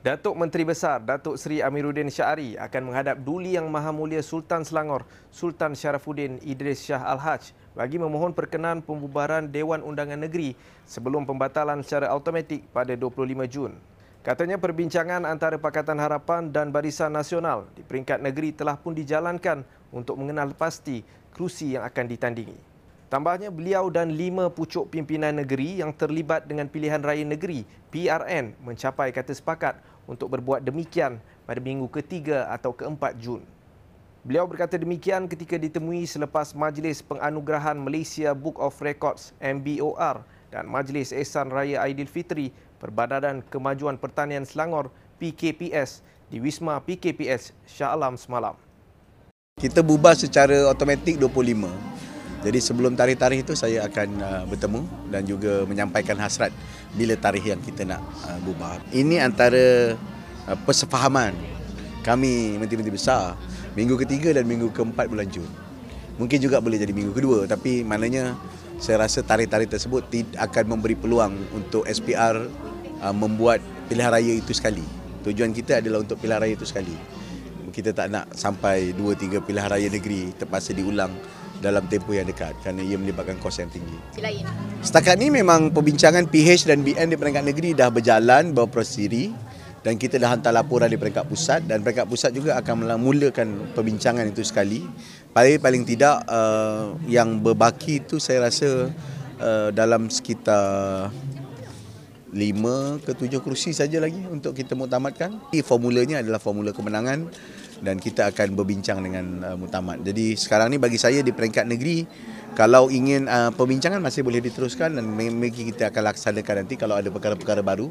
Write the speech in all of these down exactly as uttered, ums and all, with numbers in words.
Datuk Menteri Besar Datuk Seri Amirudin Shari akan menghadap Duli Yang Maha Mulia Sultan Selangor, Sultan Sharafuddin Idris Shah Alhaj bagi memohon perkenan pembubaran Dewan Undangan Negeri sebelum pembatalan secara automatik pada dua puluh lima Jun. Katanya perbincangan antara Pakatan Harapan dan Barisan Nasional di peringkat negeri telah pun dijalankan untuk mengenal pasti kerusi yang akan ditandingi. Tambahnya, beliau dan lima pucuk pimpinan negeri yang terlibat dengan pilihan raya negeri P R N mencapai kata sepakat untuk berbuat demikian pada minggu ketiga atau keempat Jun. Beliau berkata demikian ketika ditemui selepas Majlis Penganugerahan Malaysia Book of Records M B O R dan Majlis Ehsan Raya Aidilfitri Perbadanan Kemajuan Pertanian Selangor P K P S di Wisma P K P S Shah Alam semalam. Kita bubar secara automatik dua puluh lima. Jadi sebelum tarikh-tarikh itu saya akan uh, bertemu dan juga menyampaikan hasrat bila tarikh yang kita nak uh, bubar. Ini antara uh, persefahaman kami menteri-menteri besar minggu ketiga dan minggu keempat bulan Jun. Mungkin juga boleh jadi minggu kedua, tapi maknanya saya rasa tarikh-tarikh tersebut akan memberi peluang untuk S P R uh, membuat pilihan raya itu sekali. Tujuan kita adalah untuk pilihan raya itu sekali. Kita tak nak sampai dua tiga pilihan raya negeri terpaksa diulang dalam tempoh yang dekat kerana ia melibatkan kos yang tinggi. Setakat ni memang perbincangan P H dan B N di peringkat negeri dah berjalan berproseduri dan kita dah hantar laporan di peringkat pusat dan peringkat pusat juga akan memulakan perbincangan itu sekali. Paling paling tidak uh, yang berbaki itu saya rasa uh, dalam sekitar lima ke tujuh kerusi saja lagi untuk kita muktamadkan. Formulanya adalah formula kemenangan dan kita akan berbincang dengan uh, muktamad. Jadi sekarang ni bagi saya di peringkat negeri, kalau ingin uh, perbincangan masih boleh diteruskan dan mungkin kita akan laksanakan nanti kalau ada perkara-perkara baru.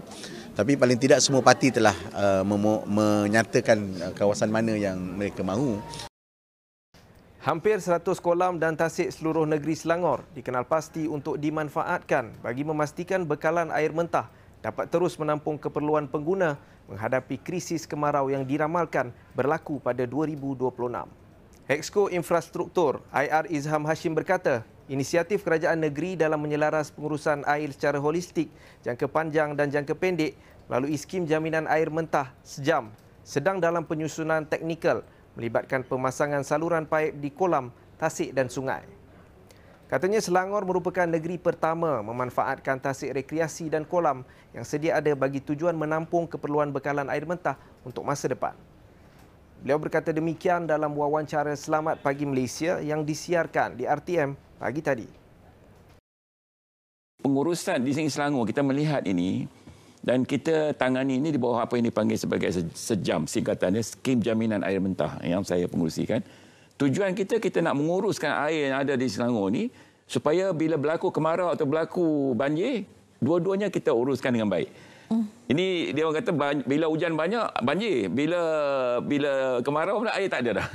Tapi paling tidak semua parti telah uh, menyatakan uh, kawasan mana yang mereka mahu. Hampir seratus kolam dan tasik seluruh negeri Selangor dikenal pasti untuk dimanfaatkan bagi memastikan bekalan air mentah dapat terus menampung keperluan pengguna menghadapi krisis kemarau yang diramalkan berlaku pada dua ribu dua puluh enam. Hexco Infrastruktur I R Izham Hashim berkata, inisiatif kerajaan negeri dalam menyelaras pengurusan air secara holistik, jangka panjang dan jangka pendek melalui skim jaminan air mentah sejam sedang dalam penyusunan teknikal melibatkan pemasangan saluran paip di kolam, tasik dan sungai. Katanya Selangor merupakan negeri pertama memanfaatkan tasik rekreasi dan kolam yang sedia ada bagi tujuan menampung keperluan bekalan air mentah untuk masa depan. Beliau berkata demikian dalam wawancara Selamat Pagi Malaysia yang disiarkan di R T M pagi tadi. Pengurusan di sini Selangor kita melihat ini dan kita tangani ini di bawah apa yang dipanggil sebagai sejam, singkatannya Skim Jaminan Air Mentah yang saya pengurusikan. Tujuan kita, kita nak menguruskan air yang ada di Selangor ni supaya bila berlaku kemarau atau berlaku banjir, dua-duanya kita uruskan dengan baik. Hmm. Ini dia orang kata bila hujan banyak, banjir. Bila bila kemarau pula air tak ada dah.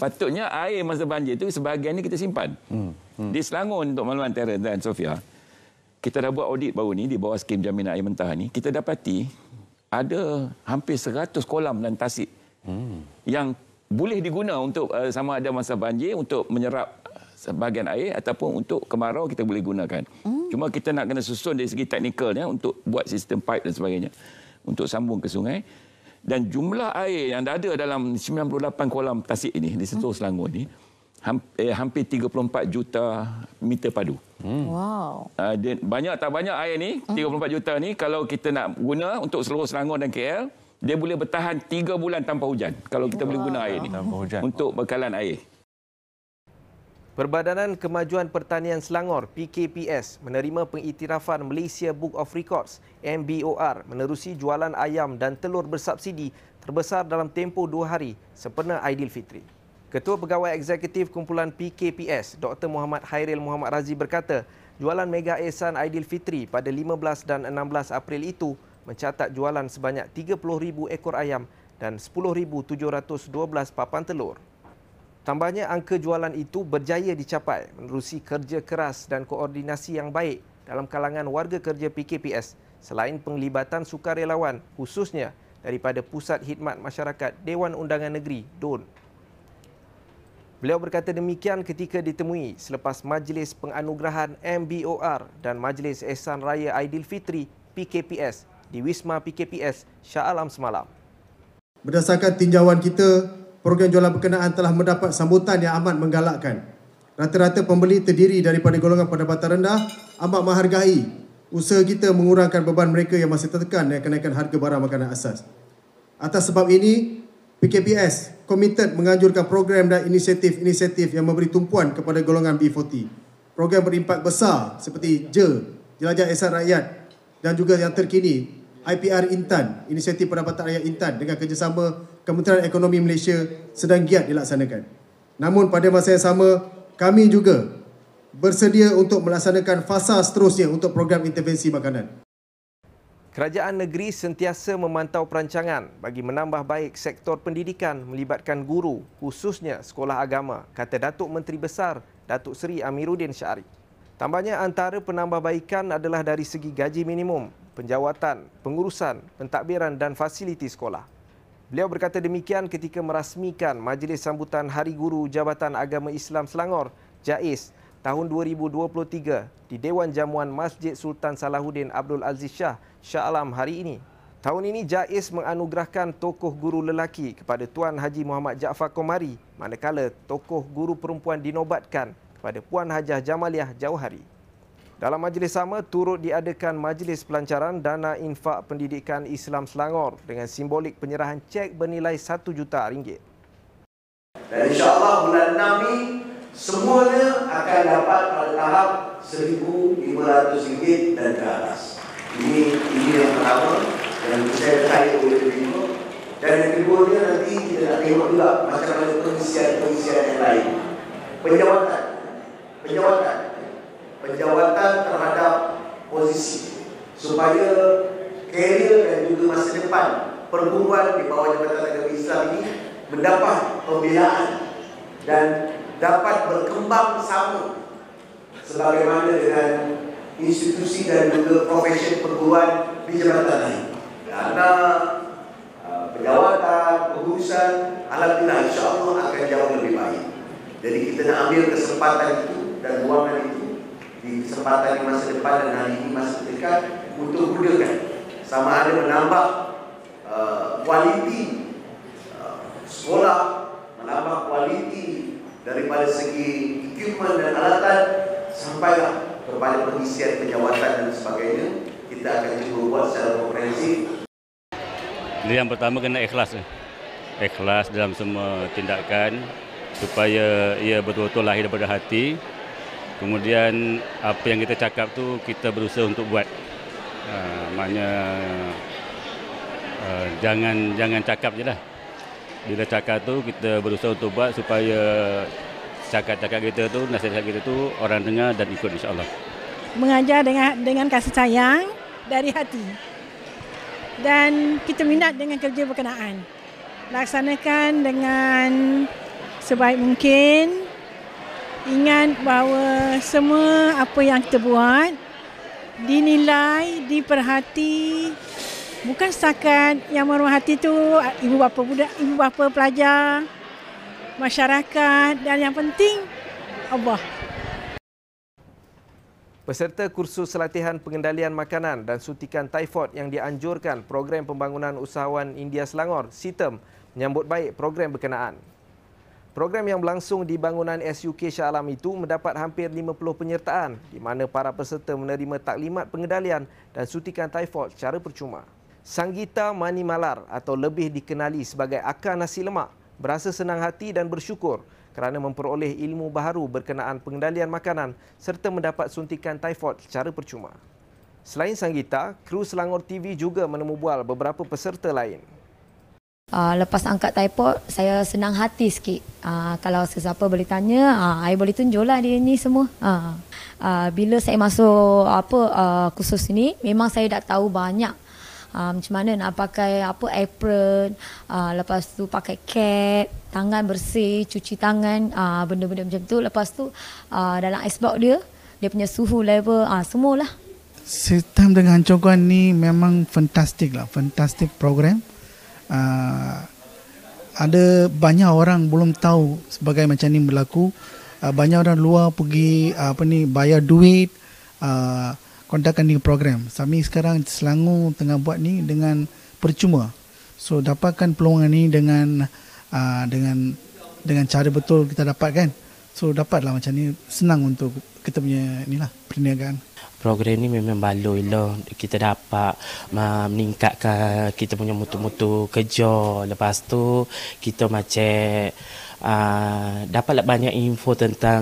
Patutnya air masa banjir itu sebahagiannya kita simpan. Hmm. Hmm. Di Selangor untuk makluman Tera dan Sofia, kita dah buat audit baru ni di bawah skim jaminan air mentah ni, kita dapati ada hampir seratus kolam dan tasik hmm. yang boleh diguna untuk uh, sama ada masa banjir untuk menyerap sebahagian air ataupun untuk kemarau kita boleh gunakan. Hmm. Cuma kita nak kena susun dari segi teknikalnya untuk buat sistem pipe dan sebagainya untuk sambung ke sungai. Dan jumlah air yang dah ada dalam sembilan puluh lapan kolam tasik ini di seluruh Selangor ni hampir tiga puluh empat juta meter padu. Hmm. Wow. Uh, dia, banyak tak banyak air ni, tiga puluh empat juta ni kalau kita nak guna untuk seluruh Selangor dan K L, dia boleh bertahan tiga bulan tanpa hujan kalau kita wow. boleh guna air ni tanpa hujan. Untuk bekalan air. Perbadanan Kemajuan Pertanian Selangor P K P S menerima pengiktirafan Malaysia Book of Records M B O R menerusi jualan ayam dan telur bersubsidi terbesar dalam tempoh dua hari sempena Aidilfitri. Ketua Pegawai Eksekutif Kumpulan P K P S, Doktor Muhammad Hairil Muhammad Razzi berkata, jualan Mega Ehsan Aidilfitri pada lima belas dan enam belas April itu mencatat jualan sebanyak tiga puluh ribu ekor ayam dan sepuluh ribu tujuh ratus dua belas papan telur. Tambahnya, angka jualan itu berjaya dicapai menerusi kerja keras dan koordinasi yang baik dalam kalangan warga kerja P K P S selain penglibatan sukarelawan khususnya daripada Pusat Hidmat Masyarakat Dewan Undangan Negeri D U N. Beliau berkata demikian ketika ditemui selepas Majlis Penganugerahan M B O R dan Majlis Ehsan Raya Aidilfitri P K P S di Wisma P K P S Shah Alam semalam. Berdasarkan tinjauan kita, program jualan berkenaan telah mendapat sambutan yang amat menggalakkan. Rata-rata pembeli terdiri daripada golongan pendapatan rendah amat menghargai usaha kita mengurangkan beban mereka yang masih tertekan dengan kenaikan harga barang makanan asas. Atas sebab ini, P K P S komited menganjurkan program dan inisiatif-inisiatif yang memberi tumpuan kepada golongan B empat puluh. Program berimpak besar seperti JE, Jelajah Ehsan Rakyat dan juga yang terkini, I P R INTAN, Inisiatif Pendapatan Rakyat INTAN dengan kerjasama Kementerian Ekonomi Malaysia sedang giat dilaksanakan. Namun pada masa yang sama, kami juga bersedia untuk melaksanakan fasa seterusnya untuk program intervensi makanan. Kerajaan negeri sentiasa memantau perancangan bagi menambah baik sektor pendidikan melibatkan guru, khususnya sekolah agama, kata Datuk Menteri Besar Datuk Seri Amirudin Shari. Tambahnya, antara penambahbaikan adalah dari segi gaji minimum, penjawatan, pengurusan, pentadbiran dan fasiliti sekolah. Beliau berkata demikian ketika merasmikan Majlis Sambutan Hari Guru Jabatan Agama Islam Selangor, JAIS, tahun dua ribu dua puluh tiga di Dewan Jamuan Masjid Sultan Salahuddin Abdul Aziz Shah, Shah Alam hari ini. Tahun ini JAIS menganugerahkan tokoh guru lelaki kepada Tuan Haji Muhammad Ja'afar Qumari, manakala tokoh guru perempuan dinobatkan kepada Puan Hajah Jamaliah Jauhari. Dalam majlis sama, turut diadakan Majlis Pelancaran Dana Infak Pendidikan Islam Selangor dengan simbolik penyerahan cek bernilai satu juta ringgit. Dan insya-Allah bulan enam ini semuanya akan dapat pada tahap seribu lima ratus ringgit dan ke atas. Ini, ini yang pertama yang saya percaya oleh diri. Dan yang kedua, nanti kita nak tengok juga macam mana pengisian-pengisian yang lain. Penjawatan, penjawatan, penjawatan terhadap posisi supaya karier dan juga masa depan perguruan di bawah Jabatan Agama Islam ini mendapat pembelaan dan dapat berkembang sama sebagaimana dengan institusi dan juga profesi perguruan di jabatan lain. Karena penjawatan, pengurusan, alhamdulillah insya-Allah akan jauh lebih baik. Jadi kita nak ambil kesempatan itu dan ruangan itu di kesempatan di masa depan dan hari ini masa dekat untuk gunakan sama ada menambah uh, kualiti uh, sekolah, menambah kualiti daripada segi equipment dan alatan sampailah kepada pengisian penjawatan dan sebagainya, kita akan cuba buat secara komprehensif. Yang pertama kena ikhlas, ikhlas dalam semua tindakan supaya ia betul-betul lahir daripada hati. Kemudian apa yang kita cakap tu kita berusaha untuk buat. Uh, maknanya uh, jangan jangan cakap je lah. Bila cakap tu kita berusaha untuk buat supaya cakap-cakap kita tu, nasihat kita tu orang dengar dan ikut insya-Allah. Mengajar dengan dengan kasih sayang dari hati. Dan kita minat dengan kerja berkenaan. Laksanakan dengan sebaik mungkin. Ingat bahawa semua apa yang kita buat dinilai, diperhati. Bukan setakat yang merhati itu ibu bapa budak, ibu bapa pelajar, masyarakat dan yang penting Allah. Peserta kursus latihan pengendalian makanan dan suntikan typhoid yang dianjurkan Program Pembangunan Usahawan India Selangor, SITEM, menyambut baik program berkenaan. Program yang berlangsung di bangunan S U K Shah Alam itu mendapat hampir lima puluh penyertaan di mana para peserta menerima taklimat pengendalian dan suntikan typhoid secara percuma. Sanggita Manimalar atau lebih dikenali sebagai Akak Nasi Lemak berasa senang hati dan bersyukur kerana memperoleh ilmu baharu berkenaan pengendalian makanan serta mendapat suntikan typhoid secara percuma. Selain Sanggita, kru Selangor T V juga menemubual beberapa peserta lain. Uh, lepas angkat typhoid, saya senang hati sikit. Uh, kalau sesiapa boleh tanya, uh, I boleh tunjuklah dia ni semua. Uh, uh, bila saya masuk apa uh, kursus ni, memang saya dah tahu banyak. Uh, macam mana nak pakai apa apron, uh, lepas tu pakai cap, tangan bersih, cuci tangan, uh, benda-benda macam tu. Lepas tu uh, dalam icebox dia, dia punya suhu level, uh, semualah. Sistem dengan Cogan ni memang fantastik lah, fantastik program. Uh, ada banyak orang belum tahu sebagai macam ni berlaku. Uh, banyak orang luar pergi uh, apa ni bayar duit. Uh, conduct ni program. Kami sekarang Selangor tengah buat ni dengan percuma. So dapatkan peluangan ni dengan uh, dengan dengan cara betul kita dapatkan. So dapatlah macam ni, senang untuk kita punya inilah perniagaan. Program ni memang baloi lah. Kita dapat meningkatkan kita punya mutu-mutu kerja. Lepas tu kita macam Uh, dapatlah banyak info tentang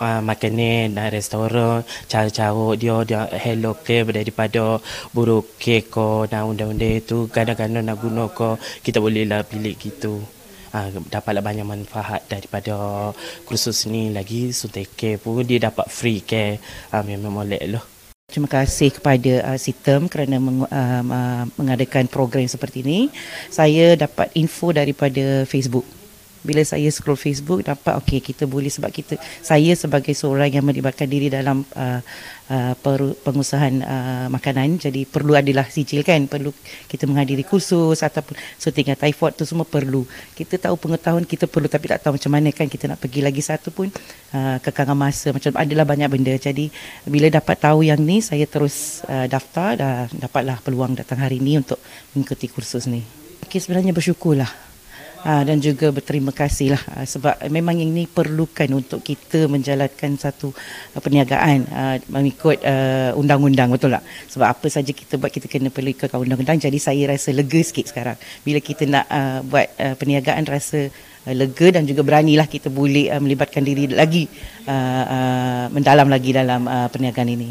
uh, makanan dan restoran, cara-cara dia, dia hello flavor daripada buruk kek ko, daun-daun tu kadang-kadang nak guna ko, kita bolehlah pilih gitu. Uh, dapatlah banyak manfaat daripada kursus ni. Lagi suntik pun dia dapat free care, uh, memang molek lah. Terima kasih kepada uh, SITEM kerana meng, uh, uh, mengadakan program seperti ini. Saya dapat info daripada Facebook. Bila saya scroll Facebook dapat okey kita boleh, sebab kita saya sebagai seorang yang melibatkan diri dalam uh, uh, per, pengusahaan uh, makanan, jadi perlu adalah sijil kan, perlu kita menghadiri kursus ataupun syuting typhoid tu semua perlu. Kita tahu pengetahuan kita perlu, tapi tak tahu macam mana kan kita nak pergi lagi satu pun uh, kekangan masa macam adalah banyak benda. Jadi bila dapat tahu yang ni saya terus uh, daftar dah, dapatlah peluang datang hari ni untuk mengikuti kursus ni. Okey, sebenarnya bersyukurlah. Ha, dan juga berterima kasihlah ha, sebab memang ini perlukan untuk kita menjalankan satu uh, perniagaan uh, mengikut uh, undang-undang, betul tak? Sebab apa saja kita buat kita kena perlu ikut undang-undang. Jadi saya rasa lega sikit sekarang bila kita nak uh, buat uh, perniagaan, rasa uh, lega dan juga beranilah kita boleh uh, melibatkan diri lagi uh, uh, mendalam lagi dalam uh, perniagaan ini.